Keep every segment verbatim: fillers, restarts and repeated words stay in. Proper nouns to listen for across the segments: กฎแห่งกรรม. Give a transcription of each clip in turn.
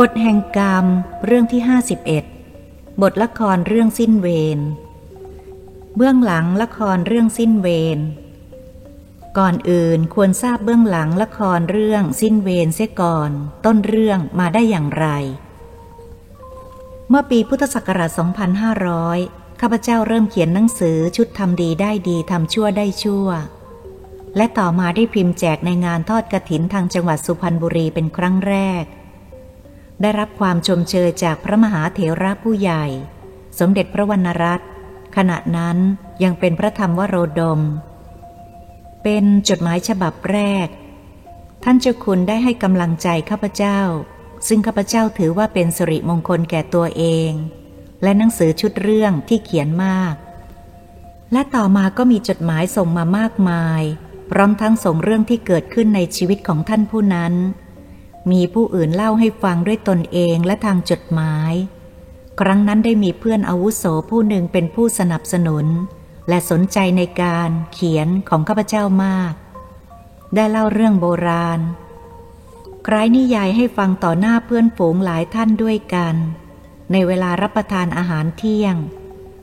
กฎแห่งกรรมเรื่องที่ห้าสิบเอ็ดบทละครเรื่องสิ้นเวรเบื้องหลังละครเรื่องสิ้นเวรก่อนอื่นควรทราบเบื้องหลังละครเรื่องสิ้นเวรเสียก่อนต้นเรื่องมาได้อย่างไรเมื่อปีพุทธศักราช สองพันห้าร้อย ข้าพเจ้าเริ่มเขียนหนังสือชุดทำดีได้ดีทำชั่วได้ชั่วและต่อมาได้พิมพ์แจกในงานทอดกฐินทางจังหวัดสุพรรณบุรีเป็นครั้งแรกได้รับความชมเชยจากพระมหาเถระผู้ใหญ่สมเด็จพระวรรณรัตน์ขณะนั้นยังเป็นพระธรรมวโรดมเป็นจดหมายฉบับแรกท่านเจ้าคุณได้ให้กำลังใจข้าพเจ้าซึ่งข้าพเจ้าถือว่าเป็นสิริมงคลแก่ตัวเองและหนังสือชุดเรื่องที่เขียนมากและต่อมาก็มีจดหมายส่งมามากมายพร้อมทั้งส่งเรื่องที่เกิดขึ้นในชีวิตของท่านผู้นั้นมีผู้อื่นเล่าให้ฟังด้วยตนเองและทางจดหมายครั้งนั้นได้มีเพื่อนอาวุโสผู้หนึ่งเป็นผู้สนับสนุนและสนใจในการเขียนของข้าพเจ้ามากได้เล่าเรื่องโบราณคล้ายนิยายให้ฟังต่อหน้าเพื่อนฝูงหลายท่านด้วยกันในเวลารับประทานอาหารเที่ยง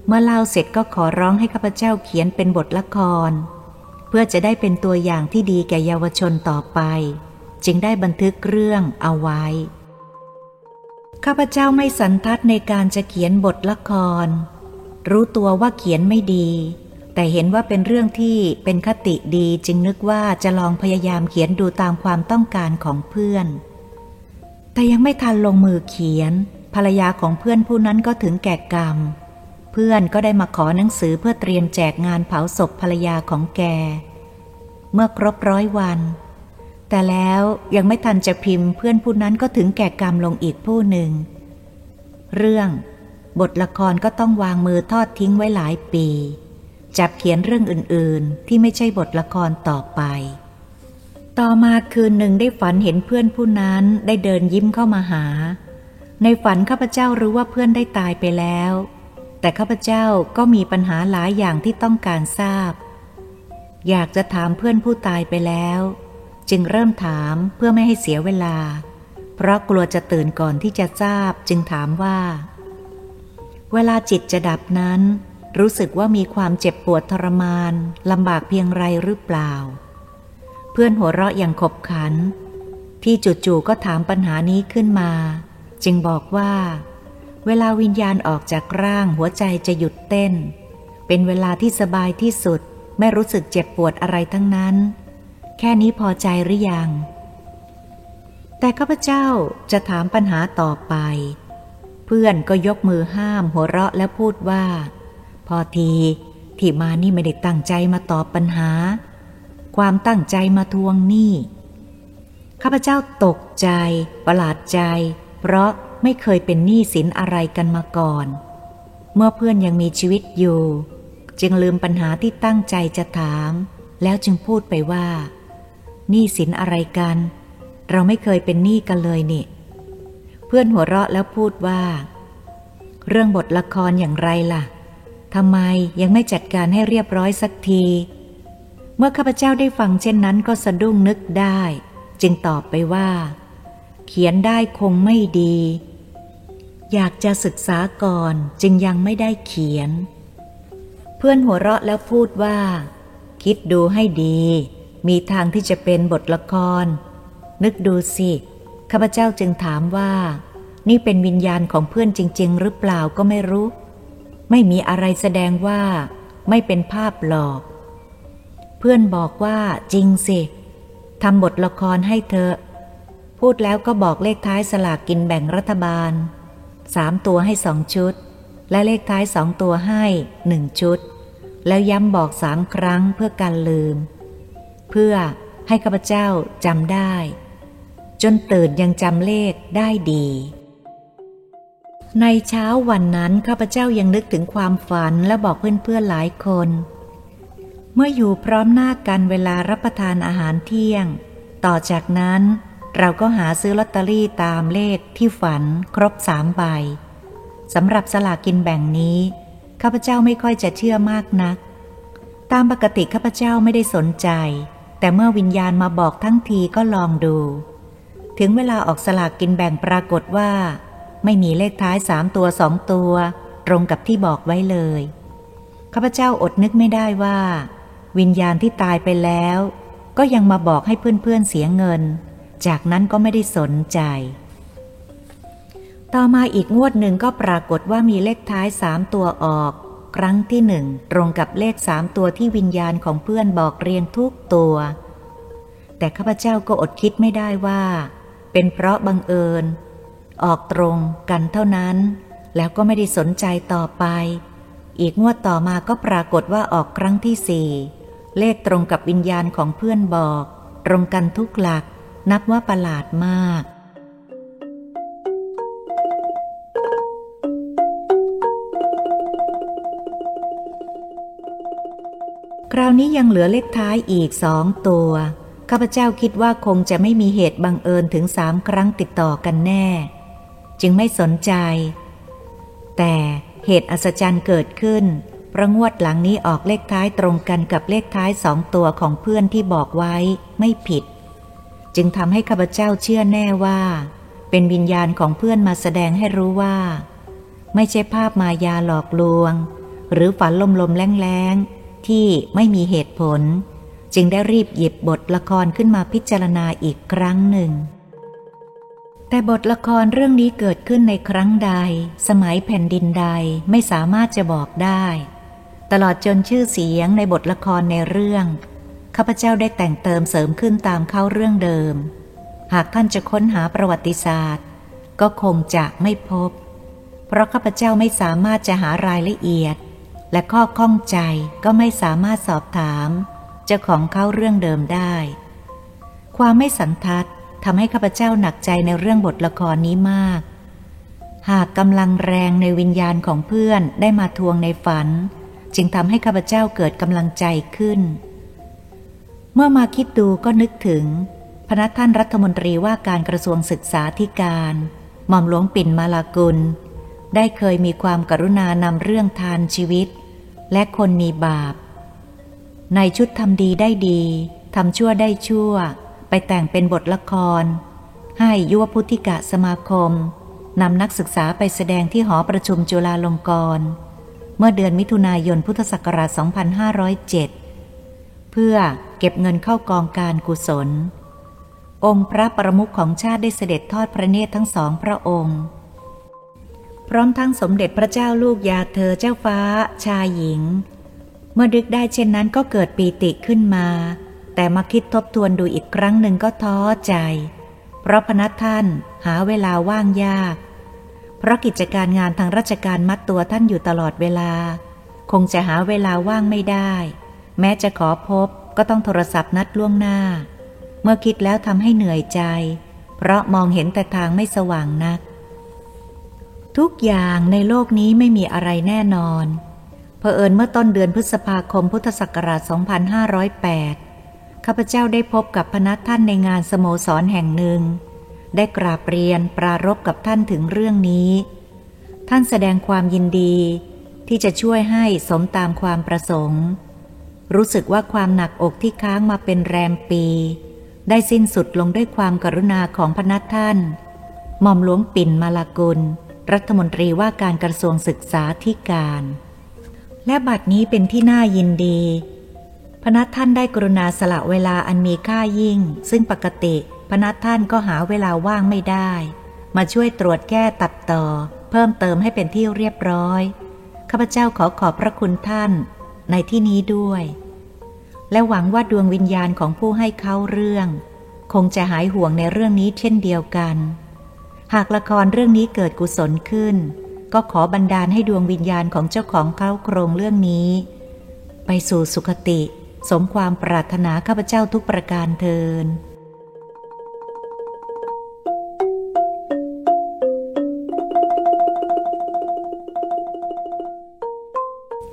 เมื่อเล่าเสร็จก็ขอร้องให้ข้าพเจ้าเขียนเป็นบทละครเพื่อจะได้เป็นตัวอย่างที่ดีแก่เยาวชนต่อไปจึงได้บันทึกเรื่องเอาไว้ข้าพเจ้าไม่สันทัดในการจะเขียนบทละครรู้ตัวว่าเขียนไม่ดีแต่เห็นว่าเป็นเรื่องที่เป็นคติดีจึงนึกว่าจะลองพยายามเขียนดูตามความต้องการของเพื่อนแต่ยังไม่ทันลงมือเขียนภรรยาของเพื่อนผู้นั้นก็ถึงแก่กรรมเพื่อนก็ได้มาขอหนังสือเพื่อเตรียมแจกงานเผาศพภรรยาของแกเมื่อครบร้อยวันแต่แล้วยังไม่ทันจะพิมพ์เพื่อนผู้นั้นก็ถึงแก่กรรมลงอีกผู้หนึ่งเรื่องบทละครก็ต้องวางมือทอดทิ้งไว้หลายปีจับเขียนเรื่องอื่นๆที่ไม่ใช่บทละครต่อไปต่อมาคืนหนึ่งได้ฝันเห็นเพื่อนผู้นั้นได้เดินยิ้มเข้ามาหาในฝันข้าพเจ้ารู้ว่าเพื่อนได้ตายไปแล้วแต่ข้าพเจ้าก็มีปัญหาหลายอย่างที่ต้องการทราบอยากจะถามเพื่อนผู้ตายไปแล้วจึงเริ่มถามเพื่อไม่ให้เสียเวลาเพราะกลัวจะตื่นก่อนที่จะทราบจึงถามว่าเวลาจิตจะดับนั้นรู้สึกว่ามีความเจ็บปวดทรมานลำบากเพียงไรหรือเปล่าเพื่อนหัวเราะอย่างขบขันที่จู่ๆก็ถามปัญหานี้ขึ้นมาจึงบอกว่าเวลาวิญญาณออกจากร่างหัวใจจะหยุดเต้นเป็นเวลาที่สบายที่สุดไม่รู้สึกเจ็บปวดอะไรทั้งนั้นแค่นี้พอใจหรือยังแต่ข้าพเจ้าจะถามปัญหาต่อไปเพื่อนก็ยกมือห้ามหัวเราะและพูดว่าพอทีที่มานี่ไม่ได้ตั้งใจมาตอบปัญหาความตั้งใจมาทวงหนี้ข้าพเจ้าตกใจประหลาดใจเพราะไม่เคยเป็นหนี้สินอะไรกันมาก่อนเมื่อเพื่อนยังมีชีวิตอยู่จึงลืมปัญหาที่ตั้งใจจะถามแล้วจึงพูดไปว่าหนี้สินอะไรกันเราไม่เคยเป็นหนี้กันเลยนี่เพื่อนหัวเราะแล้วพูดว่าเรื่องบทละครอย่างไรล่ะทำไมยังไม่จัดการให้เรียบร้อยสักทีเมื่อข้าพเจ้าได้ฟังเช่นนั้นก็สะดุ้งนึกได้จึงตอบไปว่าเขียนได้คงไม่ดีอยากจะศึกษาก่อนจึงยังไม่ได้เขียนเพื่อนหัวเราะแล้วพูดว่าคิดดูให้ดีมีทางที่จะเป็นบทละครนึกดูสิข้าพเจ้าจึงถามว่านี่เป็นวิญญาณของเพื่อนจริงๆหรือเปล่าก็ไม่รู้ไม่มีอะไรแสดงว่าไม่เป็นภาพหลอกเพื่อนบอกว่าจริงสิทำบทละครให้เธอพูดแล้วก็บอกเลขท้ายสลากกินแบ่งรัฐบาลสามตัวให้สองชุดและเลขท้ายสองตัวให้หนึ่งชุดแล้วย้ำบอกสามครั้งเพื่อการลืมเพื่อให้ข้าพเจ้าจำได้จนตื่นยังจำเลขได้ดีในเช้าวันนั้นข้าพเจ้ายังนึกถึงความฝันและบอกเพื่อนๆหลายคนเมื่ออยู่พร้อมหน้ากันเวลารับประทานอาหารเที่ยงต่อจากนั้นเราก็หาซื้อลอตเตอรี่ตามเลขที่ฝันครบสามใบสำหรับสลากกินแบ่งนี้ข้าพเจ้าไม่ค่อยจะเชื่อมากนักตามปกติข้าพเจ้าไม่ได้สนใจแต่เมื่อวิญญาณมาบอกทั้งทีก็ลองดู ถึงเวลาออกสลากกินแบ่งปรากฏว่าไม่มีเลขท้ายสามตัวสองตัวตรงกับที่บอกไว้เลยข้าพเจ้าอดนึกไม่ได้ว่าวิญญาณที่ตายไปแล้วก็ยังมาบอกให้เพื่อนๆ เสียเงินจากนั้นก็ไม่ได้สนใจต่อมาอีกงวดหนึ่งก็ปรากฏว่ามีเลขท้ายสามตัวออกครั้งที่หนึ่งตรงกับเลขสามตัวที่วิญญาณของเพื่อนบอกเรียงทุกตัวแต่ข้าพเจ้าก็อดคิดไม่ได้ว่าเป็นเพราะบังเอิญออกตรงกันเท่านั้นแล้วก็ไม่ได้สนใจต่อไปอีกงวดต่อมาก็ปรากฏว่าออกครั้งที่สี่เลขตรงกับวิญญาณของเพื่อนบอกตรงกันทุกหลักนับว่าประหลาดมากคราวนี้ยังเหลือเลขท้ายอีกสองตัวข้าพเจ้าคิดว่าคงจะไม่มีเหตุบังเอิญถึงสามครั้งติดต่อกันแน่จึงไม่สนใจแต่เหตุอัศจรรย์เกิดขึ้นเพราะงวดหลังนี้ออกเลขท้ายตรงกันกับเลขท้ายสองตัวของเพื่อนที่บอกไว้ไม่ผิดจึงทำให้ข้าพเจ้าเชื่อแน่ว่าเป็นวิญญาณของเพื่อนมาแสดงให้รู้ว่าไม่ใช่ภาพมายาหลอกลวงหรือฝันลมๆแล้งๆที่ไม่มีเหตุผลจึงได้รีบหยิบบทละครขึ้นมาพิจารณาอีกครั้งหนึ่งแต่บทละครเรื่องนี้เกิดขึ้นในครั้งใดสมัยแผ่นดินใดไม่สามารถจะบอกได้ตลอดจนชื่อเสียงในบทละครในเรื่องข้าพเจ้าได้แต่งเติมเสริมขึ้นตามเข้าเรื่องเดิมหากท่านจะค้นหาประวัติศาสตร์ก็คงจะไม่พบเพราะข้าพเจ้าไม่สามารถจะหารายละเอียดและข้อข้องใจก็ไม่สามารถสอบถามเจ้าของเข้าเรื่องเดิมได้ความไม่สันทัดทำให้ข้าพเจ้าหนักใจในเรื่องบทละครนี้มากหากกำลังแรงในวิญญาณของเพื่อนได้มาทวงในฝันจึงทำให้ข้าพเจ้าเกิดกำลังใจขึ้นเมื่อมาคิดดูก็นึกถึงพระท่านรัฐมนตรีว่าการกระทรวงศึกษาธิการหม่อมหลวงปิ่นมาลากุลได้เคยมีความกรุณานำเรื่องทานชีวิตและคนมีบาปในชุดทำดีได้ดีทำชั่วได้ชั่วไปแต่งเป็นบทละครให้ยุวพุทธิกะสมาคมนำนักศึกษาไปแสดงที่หอประชุมจุฬาลงกรณ์เมื่อเดือนมิถุนายนพุทธศักราช สองพันห้าร้อยเจ็ด เพื่อเก็บเงินเข้ากองการกุศลองค์พระประมุขของชาติได้เสด็จทอดพระเนตรทั้งสองพระองค์พร้อมทั้งสมเด็จพระเจ้าลูกยาเธอเจ้าฟ้าชายหญิงเมื่อดึกได้เช่นนั้นก็เกิดปีติขึ้นมาแต่มาคิดทบทวนดูอีกครั้งหนึ่งก็ท้อใจเพราะพนักท่านหาเวลาว่างยากเพราะกิจการงานทางราชการมัดตัวท่านอยู่ตลอดเวลาคงจะหาเวลาว่างไม่ได้แม้จะขอพบก็ต้องโทรศัพท์นัดล่วงหน้าเมื่อคิดแล้วทำให้เหนื่อยใจเพราะมองเห็นแต่ทางไม่สว่างนักทุกอย่างในโลกนี้ไม่มีอะไรแน่นอนเผอิญเมื่อต้นเดือนพฤษภาคมพุทธศักราชสองพันห้าร้อยแปดข้าพเจ้าได้พบกับพนักท่านในงานสโมสรแห่งหนึ่งได้กราบเรียนปรารภกับท่านถึงเรื่องนี้ท่านแสดงความยินดีที่จะช่วยให้สมตามความประสงค์รู้สึกว่าความหนักอกที่ค้างมาเป็นแรมปีได้สิ้นสุดลงด้วยความกรุณาของพนักท่านหม่อมหลวงปิ่นมาลากุลรัฐมนตรีว่าการกระทรวงศึกษาธิการและบัดนี้เป็นที่น่ายินดีพนักท่านได้กรุณาสละเวลาอันมีค่ายิ่งซึ่งปกติพนักท่านก็หาเวลาว่างไม่ได้มาช่วยตรวจแก้ตัดต่อเพิ่มเติมให้เป็นที่เรียบร้อยข้าพเจ้าขอขอบพระคุณท่านในที่นี้ด้วยและหวังว่าดวงวิญญาณของผู้ให้เขาเรื่องคงจะหายห่วงในเรื่องนี้เช่นเดียวกันหากละครเรื่องนี้เกิดกุศลขึ้นก็ขอบันดาลให้ดวงวิญญาณของเจ้าของเขาโครงเรื่องนี้ไปสู่สุคติสมความปรารถนาข้าพเจ้าทุกประการเทิน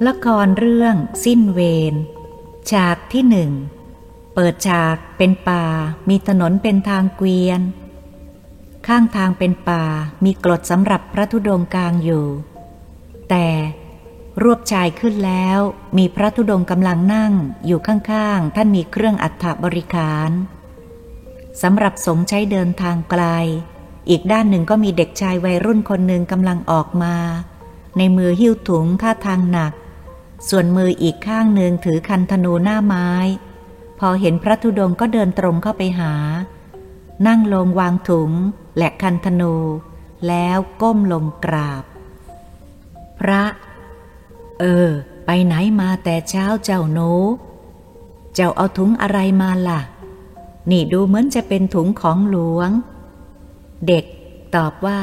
ละครเรื่องสิ้นเวรฉากที่หนึ่งเปิดฉากเป็นป่ามีถนนเป็นทางเกวียนข้างทางเป็นป่ามีกรดสำหรับพระธุดงค์กลางอยู่แต่รวบชายขึ้นแล้วมีพระธุดงค์กำลังนั่งอยู่ข้างๆท่านมีเครื่องอัฐบริขาร สำหรับสงฆ์ใช้เดินทางไกลอีกด้านหนึ่งก็มีเด็กชายวัยรุ่นคนหนึ่งกำลังออกมาในมือหิ้วถุงท่าทางหนักส่วนมืออีกข้างหนึ่งถือคันธนูหน้าไม้พอเห็นพระธุดงค์ก็เดินตรงเข้าไปหานั่งลงวางถุงและคันธนูแล้วก้มลงกราบพระเออไปไหนมาแต่เช้าเจ้าหนูเจ้าเอาถุงอะไรมาล่ะนี่ดูเหมือนจะเป็นถุงของหลวงเด็กตอบว่า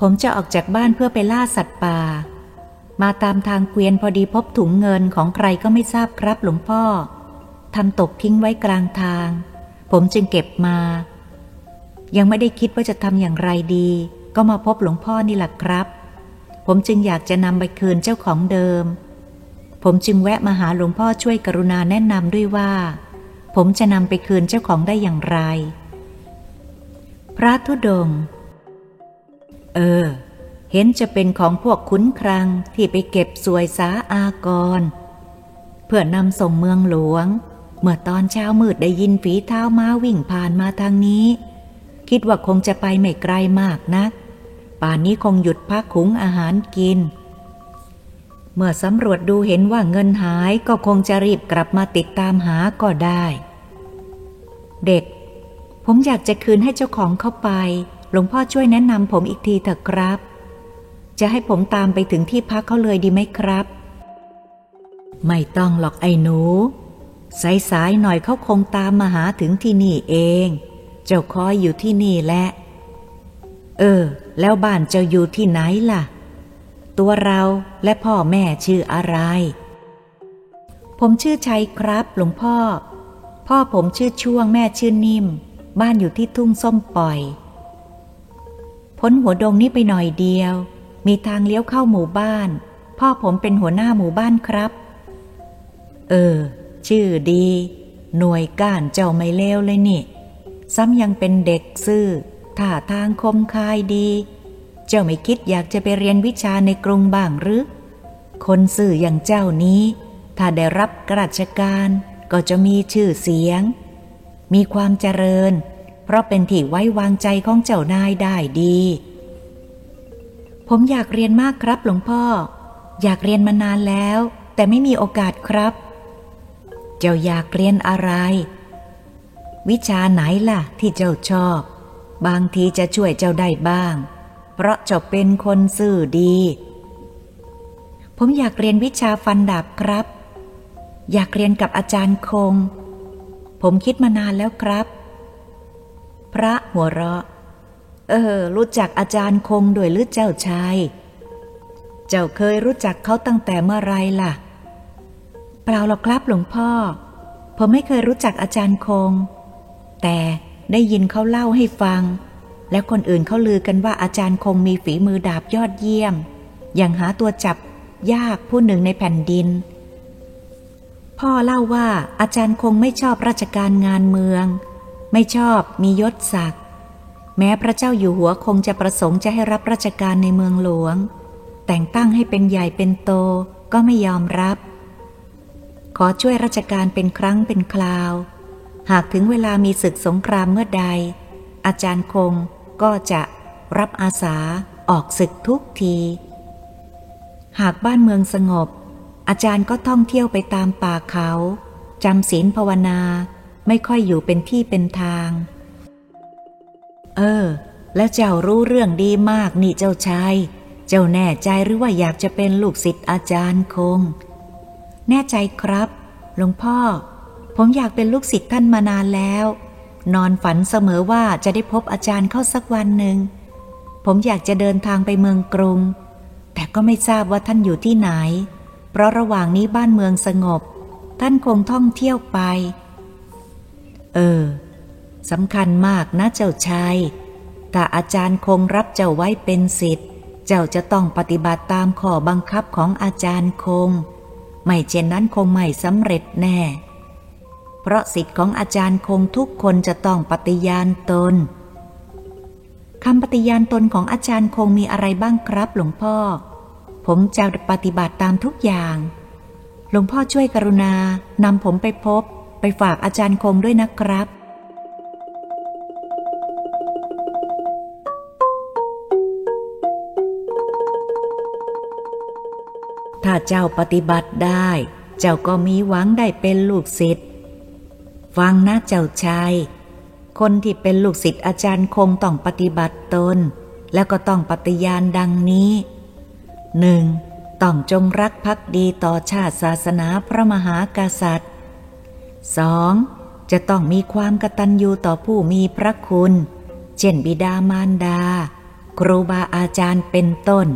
ผมจะออกจากบ้านเพื่อไปล่าสัตว์ป่ามาตามทางเกวียนพอดีพบถุงเงินของใครก็ไม่ทราบครับหลวงพ่อทำตกทิ้งไว้กลางทางผมจึงเก็บมายังไม่ได้คิดว่าจะทำอย่างไรดีก็มาพบหลวงพ่อนี่แหละครับผมจึงอยากจะนำไปคืนเจ้าของเดิมผมจึงแวะมาหาหลวงพ่อช่วยกรุณาแนะนำด้วยว่าผมจะนำไปคืนเจ้าของได้อย่างไรพระธุดงค์เออเห็นจะเป็นของพวกขุนคลังที่ไปเก็บสวยสาอากรเพื่อนำส่งเมืองหลวงเมื่อตอนเช้ามืดได้ยินฝีเท้าม้าวิ่งผ่านมาทางนี้คิดว่าคงจะไปไม่ไกลมากนักป่านนี้คงหยุดพักหุงอาหารกินเมื่อสำรวจดูเห็นว่าเงินหายก็คงจะรีบกลับมาติดตามหาก็ได้เด็กผมอยากจะคืนให้เจ้าของเข้าไปหลวงพ่อช่วยแนะนำผมอีกทีเถอะครับจะให้ผมตามไปถึงที่พักเขาเลยดีไหมครับไม่ต้องหรอกไอ้หนูสายๆหน่อยเขาคงตามมาหาถึงที่นี่เองเจ้าคอยอยู่ที่นี่แหละเออแล้วบ้านเจ้าอยู่ที่ไหนล่ะตัวเราและพ่อแม่ชื่ออะไรผมชื่อชัยครับหลวงพ่อพ่อผมชื่อช่วงแม่ชื่อนิ่มบ้านอยู่ที่ทุ่งส้มปล่อยพ้นหัวดงนี้ไปหน่อยเดียวมีทางเลี้ยวเข้าหมู่บ้านพ่อผมเป็นหัวหน้าหมู่บ้านครับเออชื่อดีหน่วยก้านเจ้าไม่เลวเลยนี่ซ้ำยังเป็นเด็กซื่อท่าทางคมคายดีเจ้าไม่คิดอยากจะไปเรียนวิชาในกรุงบ้างหรือคนซื่ออย่างเจ้านี้ถ้าได้รับราชการก็จะมีชื่อเสียงมีความเจริญเพราะเป็นที่ไว้วางใจของเจ้านายได้ดีผมอยากเรียนมากครับหลวงพ่ออยากเรียนมานานแล้วแต่ไม่มีโอกาสครับเจ้าอยากเรียนอะไรวิชาไหนล่ะที่เจ้าชอบบางทีจะช่วยเจ้าได้บ้างเพราะเจ้าเป็นคนซื่อดีผมอยากเรียนวิชาฟันดาบครับอยากเรียนกับอาจารย์คงผมคิดมานานแล้วครับพระหัวเราะเออรู้จักอาจารย์คงด้วยหรือเจ้าชายเจ้าเคยรู้จักเขาตั้งแต่เมื่อไรล่ะเปล่าหรอกครับหลวงพ่อผมไม่เคยรู้จักอาจารย์คงแต่ได้ยินเขาเล่าให้ฟังและคนอื่นเขาลือกันว่าอาจารย์คงมีฝีมือดาบยอดเยี่ยมอย่างหาตัวจับยากผู้หนึ่งในแผ่นดินพ่อเล่าว่าอาจารย์คงไม่ชอบราชการงานเมืองไม่ชอบมียศศักดิ์แม้พระเจ้าอยู่หัวคงจะประสงค์จะให้รับราชการในเมืองหลวงแต่งตั้งให้เป็นใหญ่เป็นโตก็ไม่ยอมรับขอช่วยราชการเป็นครั้งเป็นคราวหากถึงเวลามีศึกสงครามเมื่อใดอาจารย์คงก็จะรับอาสาออกศึกทุกทีหากบ้านเมืองสงบอาจารย์ก็ท่องเที่ยวไปตามป่าเขาจำศีลภาวนาไม่ค่อยอยู่เป็นที่เป็นทางเออแล้วเจ้ารู้เรื่องดีมากนี่เจ้าชายเจ้าแน่ใจหรือว่าอยากจะเป็นลูกศิษย์อาจารย์คงแน่ใจครับหลวงพ่อผมอยากเป็นลูกศิษย์ท่านมานานแล้วนอนฝันเสมอว่าจะได้พบอาจารย์เข้าสักวันหนึ่งผมอยากจะเดินทางไปเมืองกรุงแต่ก็ไม่ทราบว่าท่านอยู่ที่ไหนเพราะระหว่างนี้บ้านเมืองสงบท่านคงท่องเที่ยวไปเออสำคัญมากนะเจ้าชายแต่อาจารย์คงรับเจ้าไว้เป็นศิษย์เจ้าจะต้องปฏิบัติตามข้อบังคับของอาจารย์คงไม่เช่นนั้นคงไม่สำเร็จแน่เพราะศิษย์ของอาจารย์คงทุกคนจะต้องปฏิญาณตนคำปฏิญาณตนของอาจารย์คงมีอะไรบ้างครับหลวงพ่อผมจะปฏิบัติตามทุกอย่างหลวงพ่อช่วยกรุณานำผมไปพบไปฝากอาจารย์คงด้วยนะครับ ถ้าเจ้าปฏิบัติได้เจ้าก็มีหวังได้เป็นลูกศิษย์ฟังนะเจ้าชายคนที่เป็นลูกศิษย์อาจารย์คงต้องปฏิบัติตนแล้วก็ต้องปฏิญาณดังนี้ หนึ่ง. ต้องจงรักภักดีต่อชาติศาสนาพระมหากษัตริย์ สอง. จะต้องมีความกตัญญูต่อผู้มีพระคุณเช่นบิดามารดาครูบาอาจารย์เป็นต้น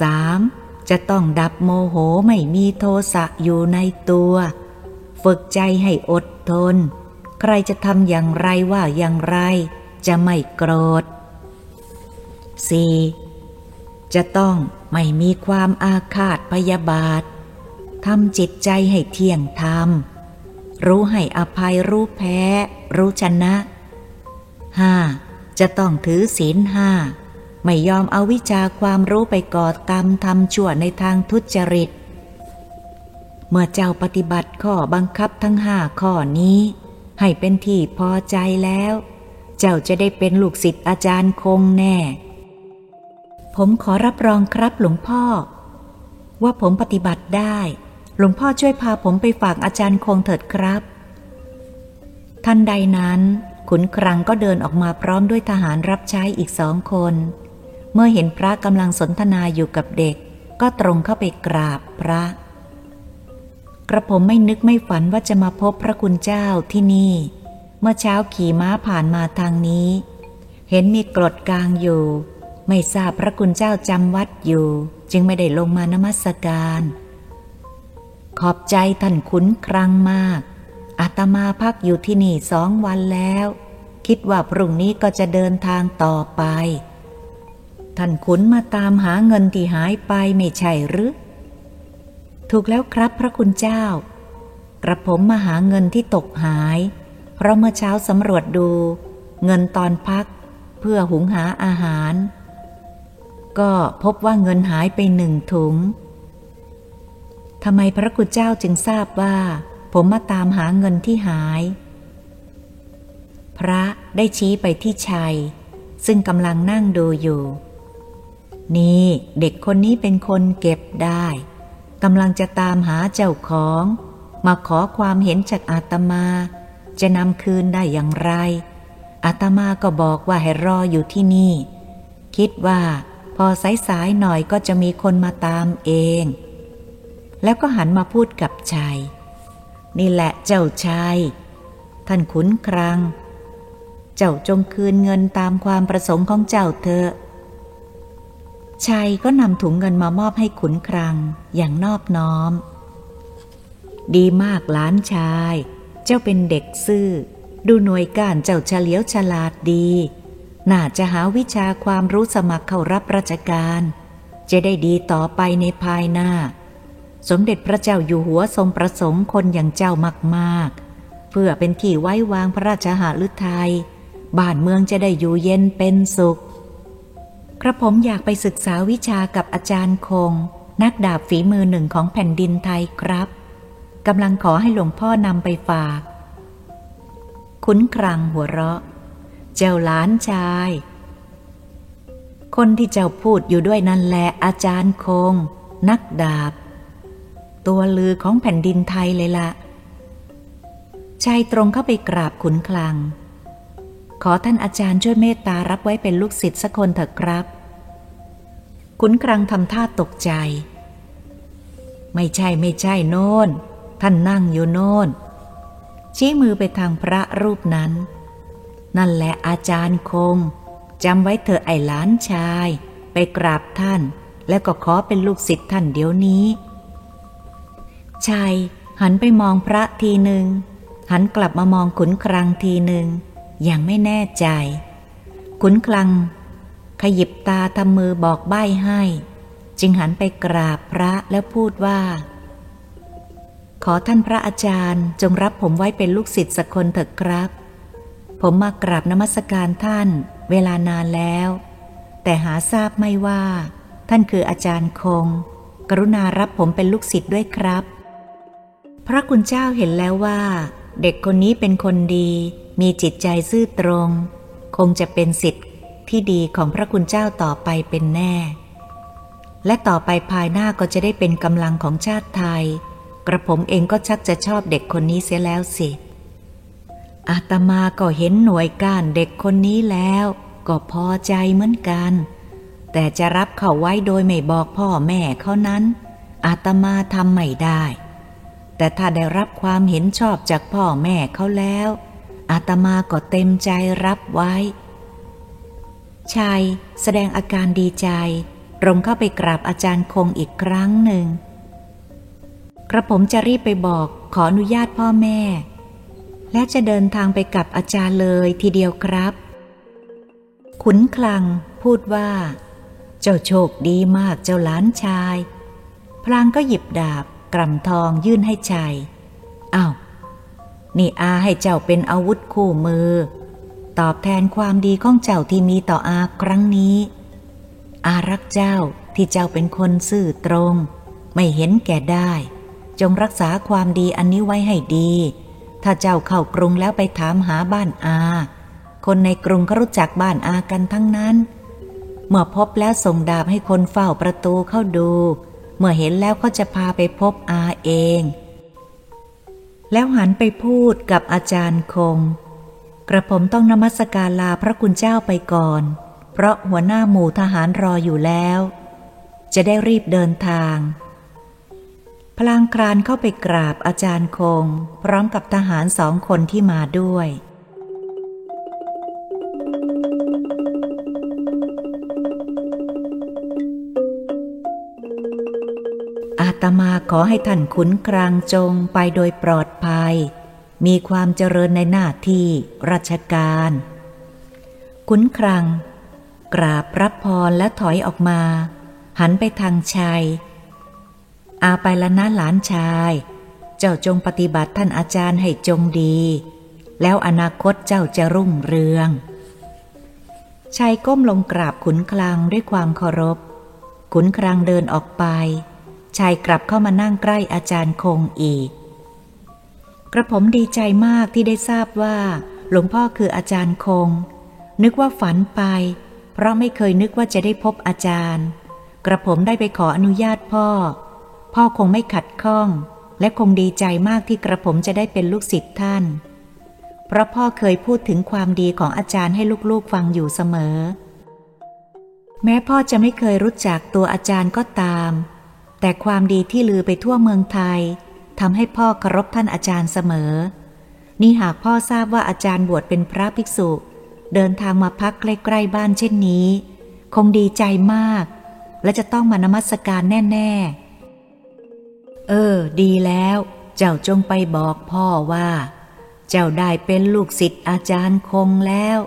สาม. จะต้องดับโมโหไม่มีโทสะอยู่ในตัวฝึกใจให้อดทนใครจะทำอย่างไรว่าอย่างไรจะไม่โกรธ สี่. จะต้องไม่มีความอาฆาตพยาบาททำจิตใจให้เที่ยงธรรมรู้ให้อภัยรู้แพ้รู้ชนะ ห้า. จะต้องถือศีลห้าไม่ยอมเอาวิชาความรู้ไปก่อตามทำชั่วในทางทุจริตเมื่อเจ้าปฏิบัติข้อบังคับทั้งห้าข้อนี้ให้เป็นที่พอใจแล้วเจ้าจะได้เป็นลูกศิษย์อาจารย์คงแน่ผมขอรับรองครับหลวงพ่อว่าผมปฏิบัติได้หลวงพ่อช่วยพาผมไปฝากอาจารย์คงเถิดครับทันใดนั้นขุนครังก็เดินออกมาพร้อมด้วยทหารรับใช้อีกสองคนเมื่อเห็นพระกำลังสนทนาอยู่กับเด็กก็ตรงเข้าไปกราบพระกระผมไม่นึกไม่ฝันว่าจะมาพบพระคุณเจ้าที่นี่เมื่อเช้าขี่ม้าผ่านมาทางนี้เห็นมีกรดกลางอยู่ไม่ทราบพระคุณเจ้าจำวัดอยู่จึงไม่ได้ลงมานมัสการขอบใจท่านขุนครังมากอาตมาพักอยู่ที่นี่สองวันแล้วคิดว่าพรุ่งนี้ก็จะเดินทางต่อไปท่านขุนมาตามหาเงินที่หายไปไม่ใช่หรือถูกแล้วครับพระคุณเจ้ากระผมมาหาเงินที่ตกหายเพราะเมื่อเช้าสำรวจดูเงินตอนพักเพื่อหุงหาอาหารก็พบว่าเงินหายไปหนึ่งถุงทำไมพระคุณเจ้าจึงทราบว่าผมมาตามหาเงินที่หายพระได้ชี้ไปที่ชัยซึ่งกำลังนั่งดูอยู่นี่เด็กคนนี้เป็นคนเก็บได้กำลังจะตามหาเจ้าของมาขอความเห็นจากอาตมาจะนำคืนได้อย่างไรอาตมาก็บอกว่าให้รออยู่ที่นี่คิดว่าพอสายๆหน่อยก็จะมีคนมาตามเองแล้วก็หันมาพูดกับชัยนี่แหละเจ้าชัยท่านขุนครังเจ้าจงคืนเงินตามความประสงค์ของเจ้าเถอะชัยก็นำถุงเงินมามอบให้ขุนครังอย่างนอบน้อมดีมากหลานชายเจ้าเป็นเด็กซื่อดูหน่วยก้านเจ้าเฉลียวฉลาดดีน่าจะหาวิชาความรู้สมัครเข้ารับราชการจะได้ดีต่อไปในภายหน้าสมเด็จพระเจ้าอยู่หัวทรงประสงค์คนอย่างเจ้ามากๆเพื่อเป็นที่ไว้วางพระราชหฤทัยบ้านเมืองจะได้อยู่เย็นเป็นสุขกระผมอยากไปศึกษาวิชากับอาจารย์คงนักดาบฝีมือหนึ่งของแผ่นดินไทยครับกำลังขอให้หลวงพ่อนำไปฝากขุนครังหัวเราะเจ้าหลานชายคนที่เจ้าพูดอยู่ด้วยนั่นแหละอาจารย์คงนักดาบตัวลือของแผ่นดินไทยเลยละชายตรงเข้าไปกราบขุนคลังขอท่านอาจารย์ช่วยเมตตารับไว้เป็นลูกศิษย์สักคนเถอะครับขุนคลังทำท่าตกใจไม่ใช่ไม่ใช่โน่นท่านนั่งอยู่โน่นชี้มือไปทางพระรูปนั้นนั่นแหละอาจารย์คงจำไว้เถอะไอ้หลานชายไปกราบท่านแล้วก็ขอเป็นลูกศิษย์ท่านเดี๋ยวนี้ชัยหันไปมองพระทีหนึ่งหันกลับมามองขุนคลังทีหนึ่งอย่างไม่แน่ใจขุนคลังขยิบตาทำมือบอกใบ้ให้จึงหันไปกราบพระแล้วพูดว่าขอท่านพระอาจารย์จงรับผมไว้เป็นลูกศิษย์สักคนเถิดครับผมมากราบนมัสการท่านเวลานานแล้วแต่หาทราบไม่ว่าท่านคืออาจารย์คงกรุณารับผมเป็นลูกศิษย์ด้วยครับพระคุณเจ้าเห็นแล้วว่าเด็กคนนี้เป็นคนดีมีจิตใจซื่อตรงคงจะเป็นศิษย์ที่ดีของพระคุณเจ้าต่อไปเป็นแน่ และต่อไปภายหน้าก็จะได้เป็นกำลังของชาติไทยกระผมเองก็ชักจะชอบเด็กคนนี้เสียแล้วสิอาตมาก็เห็นหน่วยการเด็กคนนี้แล้วก็พอใจเหมือนกันแต่จะรับเขาไว้โดยไม่บอกพ่อแม่เขานั้นอาตมาทำไม่ได้แต่ถ้าได้รับความเห็นชอบจากพ่อแม่เขาแล้วอาตมาก็เต็มใจรับไว้ชัยแสดงอาการดีใจตรงเข้าไปกราบอาจารย์คงอีกครั้งหนึ่งกระผมจะรีบไปบอกขออนุญาตพ่อแม่และจะเดินทางไปกับอาจารย์เลยทีเดียวครับขุนคลังพูดว่าเจ้าโชคดีมากเจ้าหลานชายพลางก็หยิบดาบกร่ำทองยื่นให้ชัยอ้าวนี่อาให้เจ้าเป็นอาวุธคู่มือตอบแทนความดีของเจ้าที่มีต่ออาครั้งนี้อารักเจ้าที่เจ้าเป็นคนซื่อตรงไม่เห็นแก่ได้จงรักษาความดีอันนี้ไว้ให้ดีถ้าเจ้าเข้ากรุงแล้วไปถามหาบ้านอาคนในกรุงก็รู้จักบ้านอากันทั้งนั้นเมื่อพบแล้วส่งดาบให้คนเฝ้าประตูเข้าดูเมื่อเห็นแล้วก็จะพาไปพบอาเองแล้วหันไปพูดกับอาจารย์คงกระผมต้องนมัสการลาพระคุณเจ้าไปก่อนเพราะหัวหน้าหมู่ทหารรออยู่แล้วจะได้รีบเดินทางพลางคลานเข้าไปกราบอาจารย์คงพร้อมกับทหารสองคนที่มาด้วยอาตมาขอให้ท่านขุนคลังจงไปโดยปลอดภัยมีความเจริญในหน้าที่ราชการขุนคลังกราบรับพรและถอยออกมาหันไปทางชัยอาไปละนะหลานชายเจ้าจงปฏิบัติท่านอาจารย์ให้จงดีแล้วอนาคตเจ้าจะรุ่งเรืองชัยก้มลงกราบขุนคลังด้วยความเคารพขุนคลังเดินออกไปชัยกลับเข้ามานั่งใกล้อาจารย์คงอีกกระผมดีใจมากที่ได้ทราบว่าหลวงพ่อคืออาจารย์คงนึกว่าฝันไปเพราะไม่เคยนึกว่าจะได้พบอาจารย์กระผมได้ไปขออนุญาตพ่อพ่อคงไม่ขัดข้องและคงดีใจมากที่กระผมจะได้เป็นลูกศิษย์ท่านเพราะพ่อเคยพูดถึงความดีของอาจารย์ให้ลูกๆฟังอยู่เสมอแม้พ่อจะไม่เคยรู้จักตัวอาจารย์ก็ตามแต่ความดีที่ลือไปทั่วเมืองไทยทำให้พ่อเคารพท่านอาจารย์เสมอนี่หากพ่อทราบว่าอาจารย์บวชเป็นพระภิกษุเดินทางมาพักใกล้ๆบ้านเช่นนี้คงดีใจมากและจะต้องมานมัสการแน่ๆเออดีแล้วเจ้าจงไปบอกพ่อว่าเจ้าได้เป็นลูกศิษย์อาจารย์คงแล้ว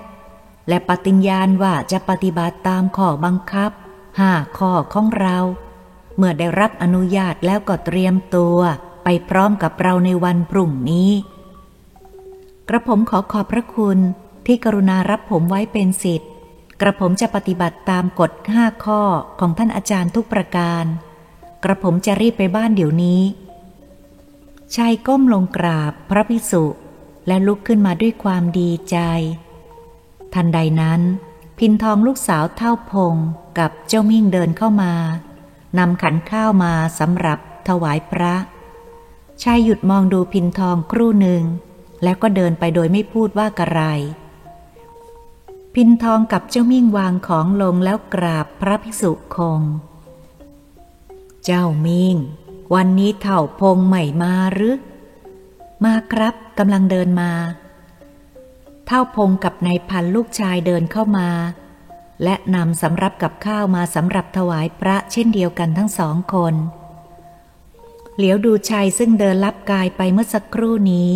และปฏิญญาณว่าจะปฏิบัติตามข้อบังคับห้าข้อของเราเมื่อได้รับอนุญาตแล้วก็เตรียมตัวไปพร้อมกับเราในวันพรุ่งนี้กระผมขอขอบพระคุณที่กรุณารับผมไว้เป็นศิษย์กระผมจะปฏิบัติตามกฎห้าข้อของท่านอาจารย์ทุกประการกระผมจะรีบไปบ้านเดี๋ยวนี้ชายก้มลงกราบพระภิกษุและลุกขึ้นมาด้วยความดีใจทันใดนั้นพินทองลูกสาวเท่าพงกับเจ้ามิ่งเดินเข้ามานำขันข้าวมาสำหรับถวายพระชายหยุดมองดูพินทองครู่หนึ่งแล้วก็เดินไปโดยไม่พูดว่ากระไรพินทองกับเจ้ามิ่งวางของลงแล้วกราบพระภิกษุคงเจ้ามิ่งวันนี้เถ่าพงใหม่มาหรือมาครับกำลังเดินมาเท่าพงกับนายพันลูกชายเดินเข้ามาและนำสำรับกับข้าวมาสำหรับถวายพระเช่นเดียวกันทั้งสองคนเหลียวดูชัยซึ่งเดินลับกายไปเมื่อสักครู่นี้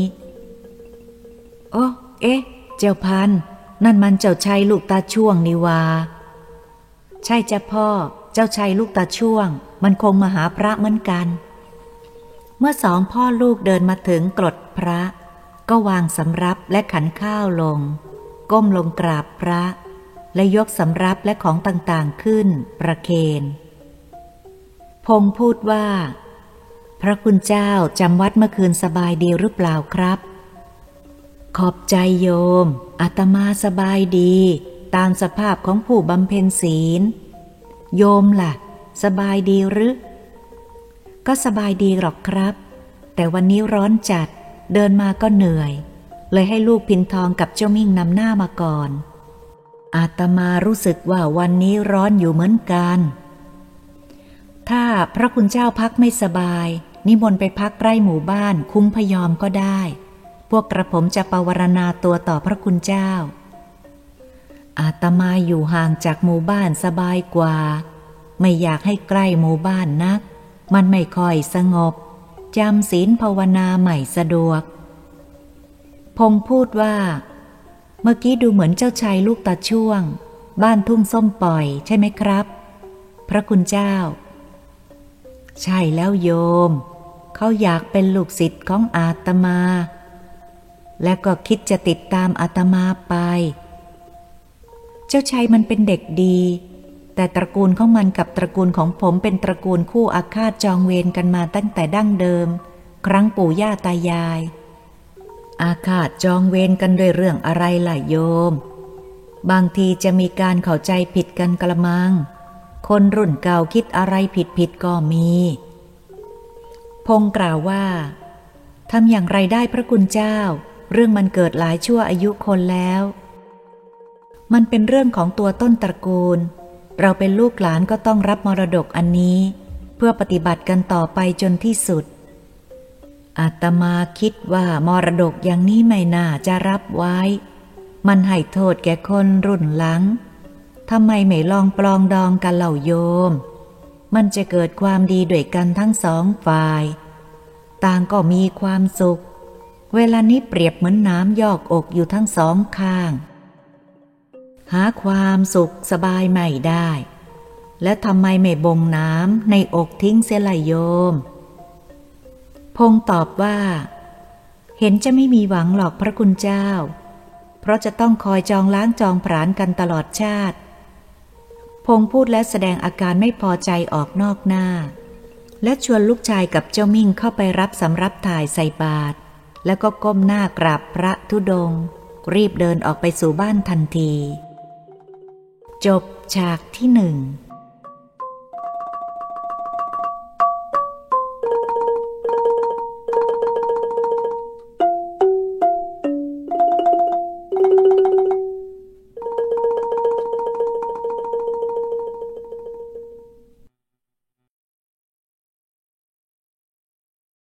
โอ้เอ๊ะเจ้าพันนั่นมันเจ้าชัยลูกตาช่วงนิวาใช่จ้ะพ่อเจ้าชัยลูกตาช่วงมันคงมาหาพระเหมือนกันเมื่อสองพ่อลูกเดินมาถึงกรดพระก็วางสำรับและขันข้าวลงก้มลงกราบพระและยกสำรับและของต่างๆขึ้นประเคนพงพูดว่าพระคุณเจ้าจำวัดเมื่อคืนสบายดีหรือเปล่าครับขอบใจโยมอาตมาสบายดีตามสภาพของผู้บำเพ็ญศีลโยมล่ะ สบายดีหรือก็สบายดีหรอกครับแต่วันนี้ร้อนจัดเดินมาก็เหนื่อยเลยให้ลูกพินทองกับเจ้ามิ่งนำหน้ามาก่อนอาตมารู้สึกว่าวันนี้ร้อนอยู่เหมือนกันถ้าพระคุณเจ้าพักไม่สบายนิมนต์ไปพักใกล้หมู่บ้านคุ้งพยอมก็ได้พวกกระผมจะปวารณาตัวต่อพระคุณเจ้าอาตมาอยู่ห่างจากหมู่บ้านสบายกว่าไม่อยากให้ใกล้หมู่บ้านนักมันไม่ค่อยสงบจำศีลภาวนาใหม่สะดวกพงพูดว่าเมื่อกี้ดูเหมือนเจ้าชายลูกตาช่วงบ้านทุ่งส้มปล่อยใช่ไหมครับพระคุณเจ้าใช่แล้วโยมเขาอยากเป็นลูกศิษย์ของอาตมาและก็คิดจะติดตามอาตมาไปเจ้าชายมันเป็นเด็กดีแต่ตระกูลของมันกับตระกูลของผมเป็นตระกูลคู่อาฆาตจองเวรกันมาตั้งแต่ดั้งเดิมครั้งปู่ย่าตายายอาฆาตจองเวรกันด้วยเรื่องอะไรล่ะโยมบางทีจะมีการเข้าใจผิดกันกระมังคนรุ่นเก่าคิดอะไรผิดผิดก็มีพงกล่าวว่าทำอย่างไรได้พระคุณเจ้าเรื่องมันเกิดหลายชั่วอายุคนแล้วมันเป็นเรื่องของตัวต้นตระกูลเราเป็นลูกหลานก็ต้องรับมรดกอันนี้เพื่อปฏิบัติกันต่อไปจนที่สุดอาตมาคิดว่ามรดกอย่างนี้ไม่น่าจะรับไว้มันให้โทษแก่คนรุ่นหลังทำไมไม่ลองปลองดองกันเหล่าโยมมันจะเกิดความดีด้วยกันทั้งสองฝ่ายต่างก็มีความสุขเวลานี้เปรียบเหมือนน้ำยอกอกอยู่ทั้งสองข้างหาความสุขสบายไม่ได้และทำไมไม่บ่งน้ำในอกทิ้งเสียล่ะโยมพงตอบว่าเห็นจะไม่มีหวังหรอกพระคุณเจ้าเพราะจะต้องคอยจองล้างจองผลาญกันตลอดชาติพงพูดและแสดงอาการไม่พอใจออกนอกหน้าและชวนลูกชายกับเจ้ามิ่งเข้าไปรับสำรับถ่ายใส่บาตรแล้วก็ก้มหน้ากราบพระธุดงค์รีบเดินออกไปสู่บ้านทันทีจบฉากที่หนึ่ง